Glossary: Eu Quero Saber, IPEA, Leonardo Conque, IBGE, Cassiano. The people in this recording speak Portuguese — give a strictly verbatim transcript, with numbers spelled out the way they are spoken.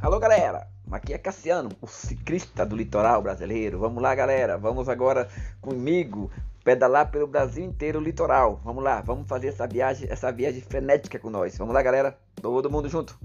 Alô galera, aqui é Cassiano, o ciclista do litoral brasileiro. Vamos lá galera, vamos agora comigo pedalar pelo Brasil inteiro o litoral. Vamos lá, vamos fazer essa viagem, essa viagem frenética com nós. Vamos lá galera, todo mundo junto.